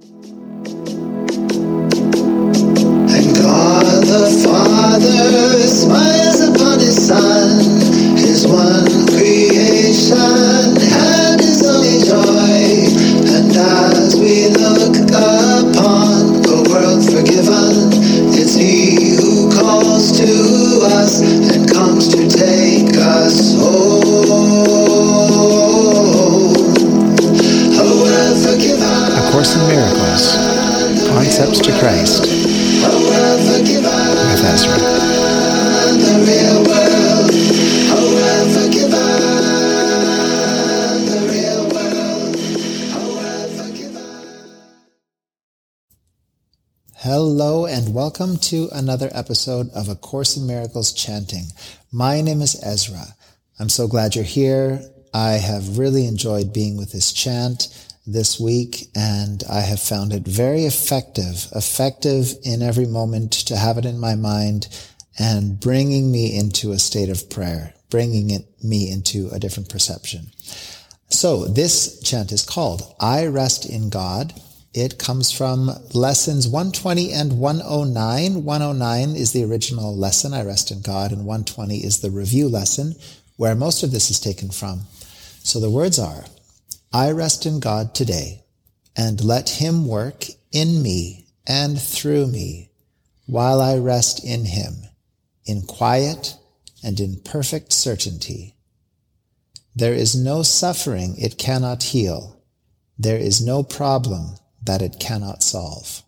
And God the Father smiles upon his Son, his one creation, and his only joy. And as we look upon the world forgiven, it's he who calls to us and comes to take us home. A Course in Miracles, Concepts to Christ, with Ezra. Hello and welcome to another episode of A Course in Miracles Chanting. My name is Ezra. I'm so glad you're here. I have really enjoyed being with this chant this week, and I have found it very effective in every moment to have it in my mind and bringing me into a state of prayer, bringing me into a different perception. So this chant is called I Rest in God. It comes from lessons 120 and 109. 109 is the original lesson, I Rest in God, and 120 is the review lesson, where most of this is taken from. So the words are, I rest in God today, and let him work in me and through me, while I rest in him, in quiet and in perfect certainty. There is no suffering it cannot heal. There is no problem that it cannot solve.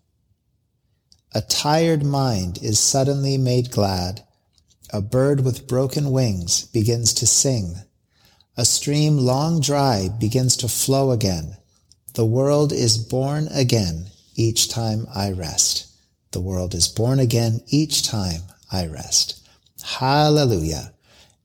A tired mind is suddenly made glad. A bird with broken wings begins to sing. A stream long dry begins to flow again. The world is born again each time I rest. The world is born again each time I rest. Hallelujah.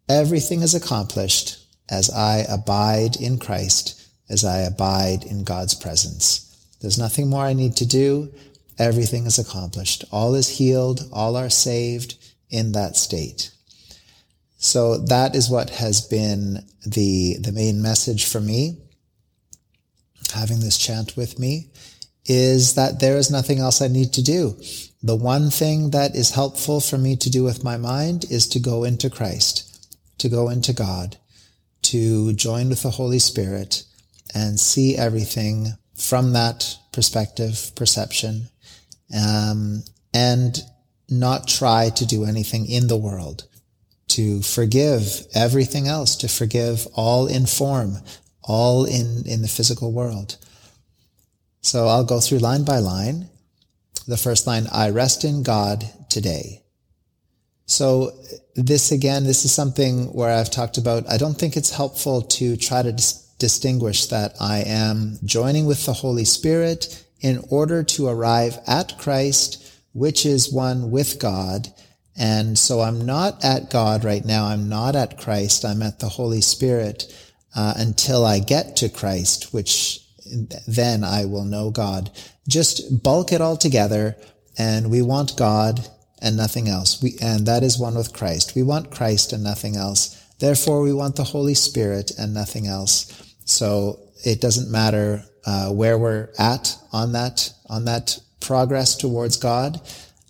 Everything is accomplished as I abide in Christ, as I abide in God's presence. There's nothing more I need to do. Everything is accomplished. All is healed. All are saved in that state. So that is what has been the main message for me, having this chant with me, is that there is nothing else I need to do. The one thing that is helpful for me to do with my mind is to go into Christ, to go into God, to join with the Holy Spirit and see everything from that perspective, perception, and not try to do anything in the world, to forgive everything else, to forgive all in form, all in the physical world. So I'll go through line by line. The first line, I rest in God today. So this is something where I've talked about, I don't think it's helpful to try to distinguish that I am joining with the Holy Spirit in order to arrive at Christ, which is one with God. And so I'm not at God right now. I'm not at Christ. I'm at the Holy Spirit until I get to Christ, which then I will know God. Just bulk it all together, and we want God and nothing else. And that is one with Christ. We want Christ and nothing else. Therefore, we want the Holy Spirit and nothing else. So it doesn't matter where we're at on that progress towards God.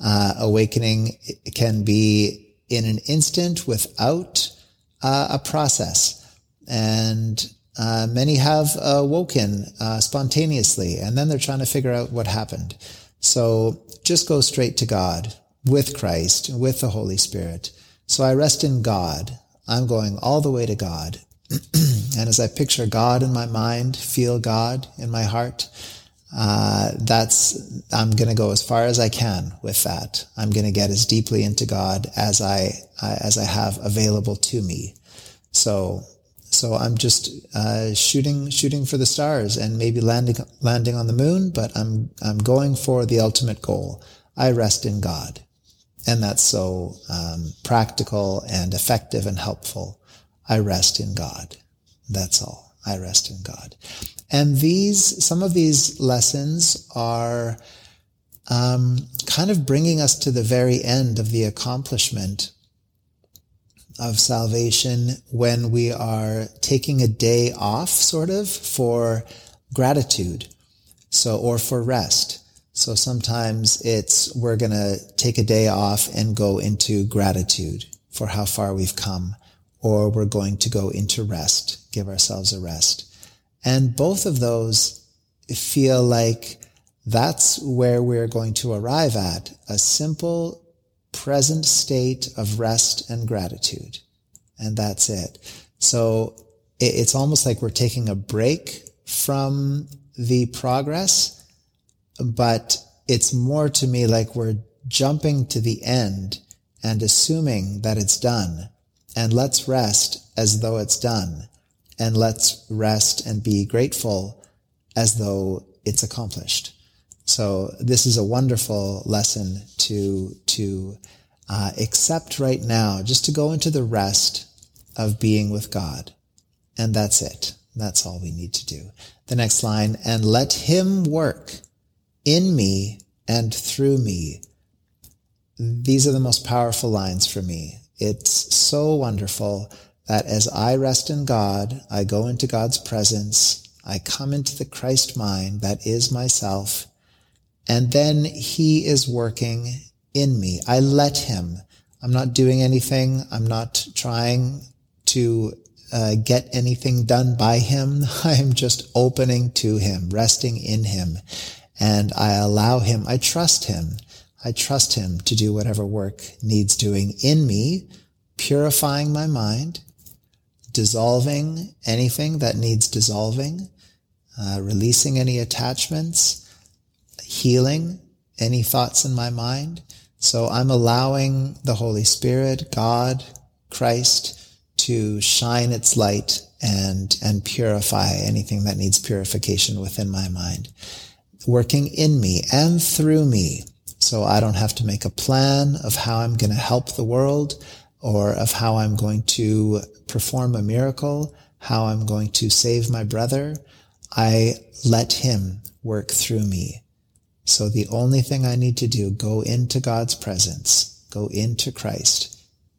Awakening can be in an instant without a process. And many have awoken spontaneously, and then they're trying to figure out what happened. So just go straight to God with Christ, with the Holy Spirit. So I rest in God. I'm going all the way to God. And as I picture God in my mind, feel God in my heart, I'm going to go as far as I can with that. I'm going to get as deeply into God as I have available to me. So I'm just shooting for the stars and maybe landing on the moon, but I'm going for the ultimate goal. I rest in God. And that's so practical and effective and helpful. I rest in God. That's all. I rest in God. And some of these lessons are kind of bringing us to the very end of the accomplishment of salvation when we are taking a day off, sort of, for gratitude. or for rest. So sometimes it's, we're going to take a day off and go into gratitude for how far we've come, or we're going to go into rest, give ourselves a rest. And both of those feel like that's where we're going to arrive at, a simple present state of rest and gratitude. And that's it. So it's almost like we're taking a break from the progress, but it's more to me like we're jumping to the end and assuming that it's done. And let's rest as though it's done. And let's rest and be grateful as though it's accomplished. So this is a wonderful lesson to accept right now, just to go into the rest of being with God. And that's it. That's all we need to do. The next line, and let him work in me and through me. These are the most powerful lines for me. It's so wonderful that as I rest in God, I go into God's presence, I come into the Christ mind that is myself, and then he is working in me. I let him. I'm not doing anything. I'm not trying to get anything done by him. I'm just opening to him, resting in him, and I allow him. I trust him. I trust him to do whatever work needs doing in me, purifying my mind, dissolving anything that needs dissolving, releasing any attachments, healing any thoughts in my mind. So I'm allowing the Holy Spirit, God, Christ, to shine its light and purify anything that needs purification within my mind, working in me and through me. So I don't have to make a plan of how I'm going to help the world, or of how I'm going to perform a miracle, how I'm going to save my brother. I let him work through me. So the only thing I need to do, go into God's presence, go into Christ,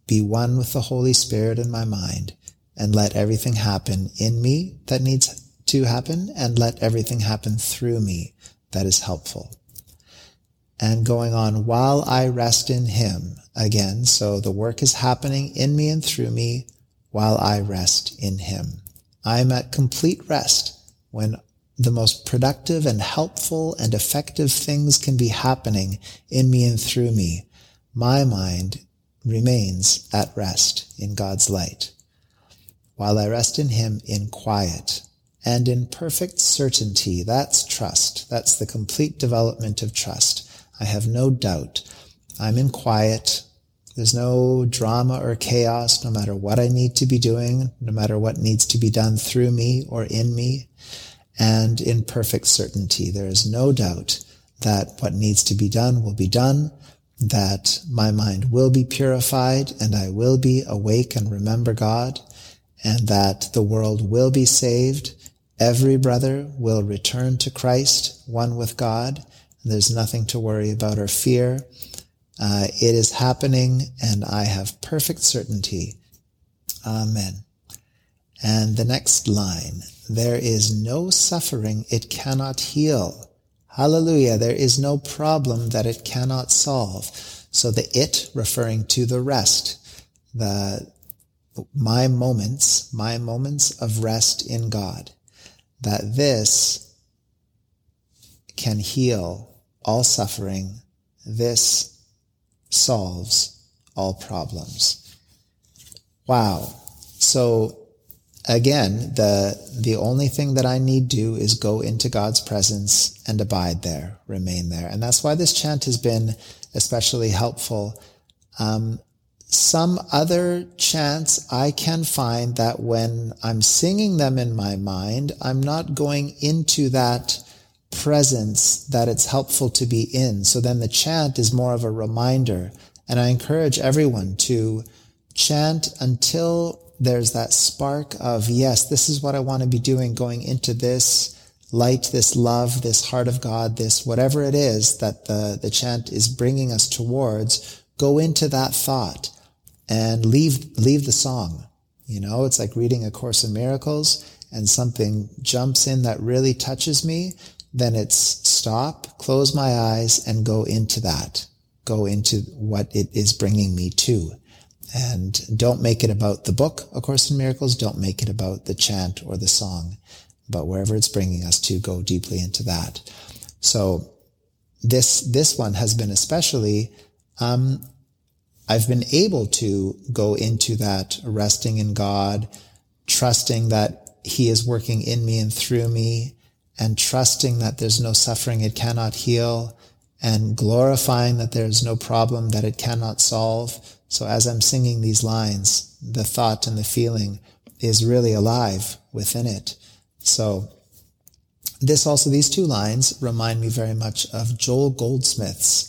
be one with the Holy Spirit in my mind, and let everything happen in me that needs to happen, and let everything happen through me that is helpful. And going on, while I rest in him, again, so the work is happening in me and through me while I rest in him. I'm at complete rest when the most productive and helpful and effective things can be happening in me and through me. My mind remains at rest in God's light. While I rest in him in quiet and in perfect certainty, that's trust. That's the complete development of trust. I have no doubt. I'm in quiet. There's no drama or chaos, no matter what I need to be doing, no matter what needs to be done through me or in me. And in perfect certainty, there is no doubt that what needs to be done will be done, that my mind will be purified, and I will be awake and remember God, and that the world will be saved. Every brother will return to Christ, one with God. There's nothing to worry about or fear. It is happening, and I have perfect certainty. Amen. And the next line, there is no suffering it cannot heal. Hallelujah. There is no problem that it cannot solve. So the it, referring to the rest, my moments of rest in God, that this can heal all suffering. This solves all problems. Wow. So again, the only thing that I need do is go into God's presence and abide there, remain there. And that's why this chant has been especially helpful. Some other chants I can find that when I'm singing them in my mind, I'm not going into that presence that it's helpful to be in. So then the chant is more of a reminder. And I encourage everyone to chant until there's that spark of, yes, this is what I want to be doing, going into this light, this love, this heart of God, this whatever it is that the chant is bringing us towards. Go into that thought and leave the song. You know, it's like reading A Course in Miracles and something jumps in that really touches me. then it's stop, close my eyes, and go into that. Go into what it is bringing me to. And don't make it about the book, A Course in Miracles. Don't make it about the chant or the song. But wherever it's bringing us to, go deeply into that. So this one has been especially, I've been able to go into that resting in God, trusting that He is working in me and through me, and trusting that there's no suffering it cannot heal, and glorifying that there's no problem that it cannot solve. So as I'm singing these lines, the thought and the feeling is really alive within it. So this also, these two lines remind me very much of Joel Goldsmith's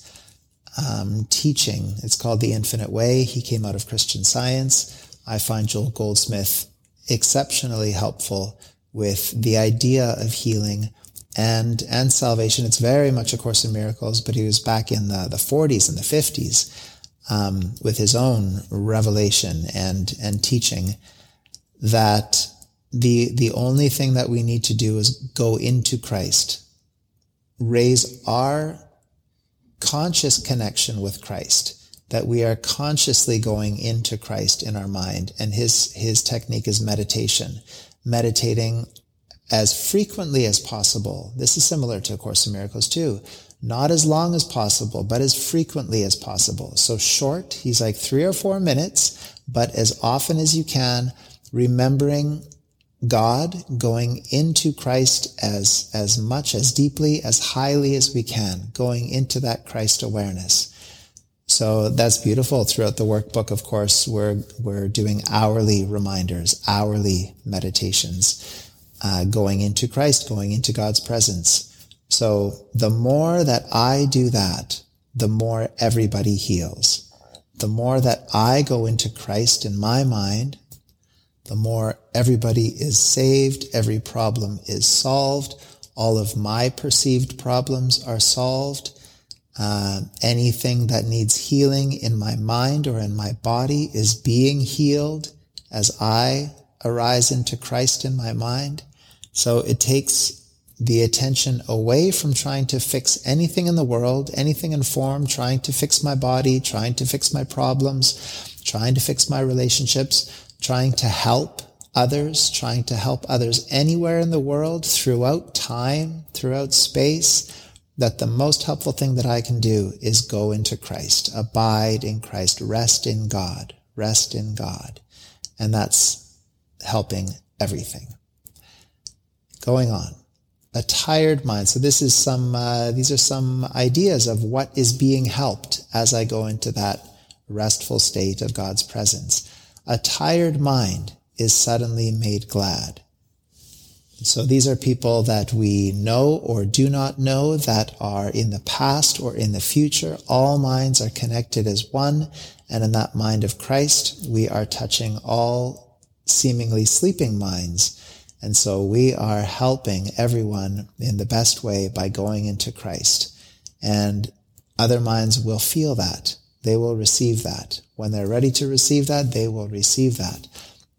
teaching. It's called The Infinite Way. He came out of Christian Science. I find Joel Goldsmith exceptionally helpful with the idea of healing and salvation. It's very much A Course in Miracles, but he was back in the 40s and the 50s with his own revelation and teaching that the only thing that we need to do is go into Christ, raise our conscious connection with Christ, that we are consciously going into Christ in our mind. And his technique is meditation, meditating as frequently as possible. This is similar to A Course in Miracles too. Not as long as possible, but as frequently as possible. So short, he's like 3 or 4 minutes, but as often as you can, remembering God, going into Christ as much, as deeply, as highly as we can, going into that Christ awareness. So that's beautiful. Throughout the workbook, of course, we're doing hourly reminders, hourly meditations, going into Christ, going into God's presence. So the more that I do that, the more everybody heals. The more that I go into Christ in my mind, the more everybody is saved, every problem is solved, all of my perceived problems are solved. Anything that needs healing in my mind or in my body is being healed as I arise into Christ in my mind. So it takes the attention away from trying to fix anything in the world, anything in form, trying to fix my body, trying to fix my problems, trying to fix my relationships, trying to help others, anywhere in the world, throughout time, throughout space, that the most helpful thing that I can do is go into Christ, abide in Christ, rest in God. And that's helping everything. Going on. A tired mind. So this is these are some ideas of what is being helped as I go into that restful state of God's presence. A tired mind is suddenly made glad. So these are people that we know or do not know that are in the past or in the future. All minds are connected as one. And in that mind of Christ, we are touching all seemingly sleeping minds. And so we are helping everyone in the best way by going into Christ. And other minds will feel that. They will receive that. When they're ready to receive that, they will receive that.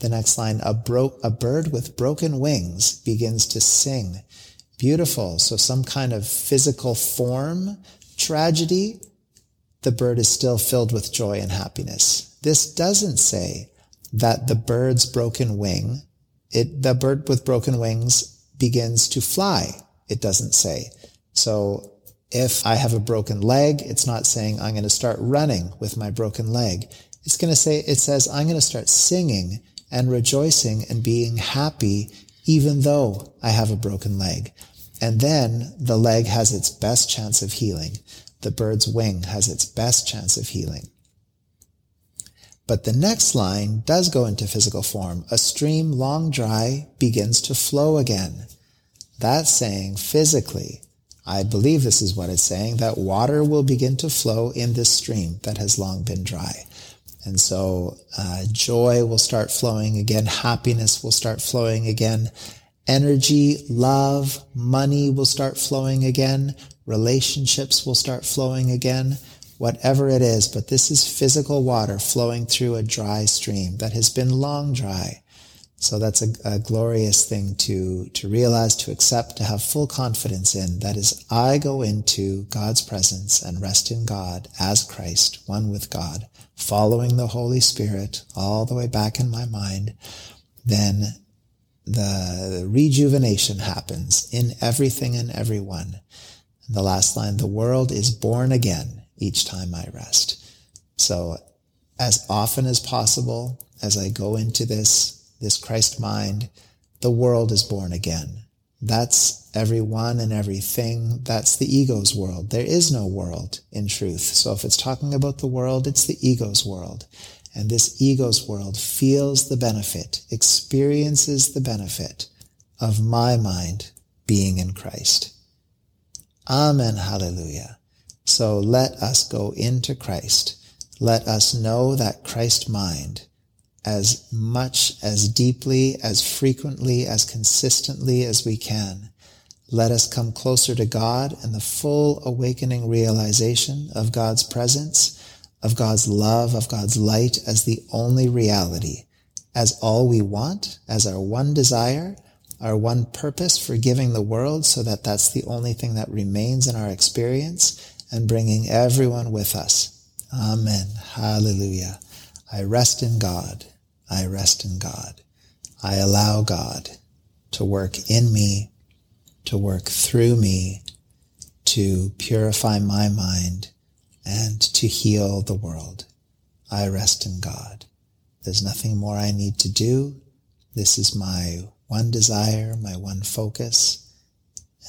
The next line, a bird with broken wings begins to sing. Beautiful. So some kind of physical form tragedy, the bird is still filled with joy and happiness. This doesn't say that the bird's broken wing, the bird with broken wings begins to fly. It doesn't say. So if I have a broken leg, it's not saying I'm going to start running with my broken leg. It says I'm going to start singing and rejoicing and being happy even though I have a broken leg. And then the leg has its best chance of healing. The bird's wing has its best chance of healing. But the next line does go into physical form. A stream long dry begins to flow again. That's saying physically, I believe this is what it's saying, that water will begin to flow in this stream that has long been dry. And so joy will start flowing again. Happiness will start flowing again. Energy, love, money will start flowing again. Relationships will start flowing again. Whatever it is, but this is physical water flowing through a dry stream that has been long dry. So that's a glorious thing to realize, to accept, to have full confidence in. That is, I go into God's presence and rest in God as Christ, one with God, following the Holy Spirit all the way back in my mind. Then the rejuvenation happens in everything and everyone. And the last line, the world is born again each time I rest. So as often as possible, as I go into this Christ mind, the world is born again. That's everyone and everything. That's the ego's world. There is no world in truth. So if it's talking about the world, it's the ego's world. And this ego's world feels the benefit, experiences the benefit of my mind being in Christ. Amen. Hallelujah. So let us go into Christ. Let us know that Christ mind as much, as deeply, as frequently, as consistently as we can. Let us come closer to God and the full awakening realization of God's presence, of God's love, of God's light as the only reality, as all we want, as our one desire, our one purpose for giving the world so that that's the only thing that remains in our experience, and bringing everyone with us. Amen. Hallelujah. I rest in God. I rest in God. I allow God to work in me, to work through me, to purify my mind, and to heal the world. I rest in God. There's nothing more I need to do. This is my one desire, my one focus.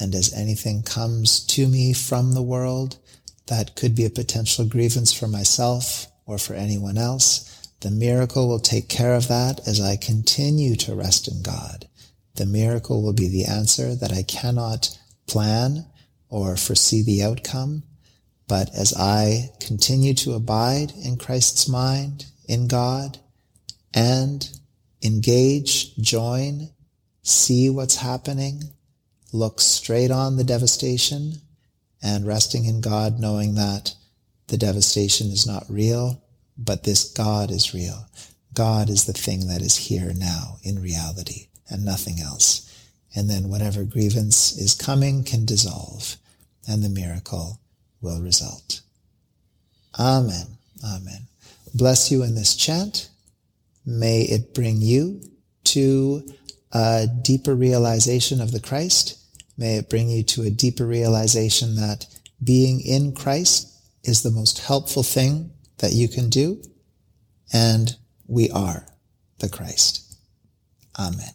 And as anything comes to me from the world that could be a potential grievance for myself or for anyone else, the miracle will take care of that as I continue to rest in God. The miracle will be the answer that I cannot plan or foresee the outcome. But as I continue to abide in Christ's mind, in God, and engage, join, see what's happening, look straight on the devastation, and resting in God, knowing that the devastation is not real, but this God is real. God is the thing that is here now in reality and nothing else. And then whatever grievance is coming can dissolve, and the miracle will result. Amen. Amen. Bless you in this chant. May it bring you to a deeper realization of the Christ. May it bring you to a deeper realization that being in Christ is the most helpful thing that you can do. And we are the Christ. Amen.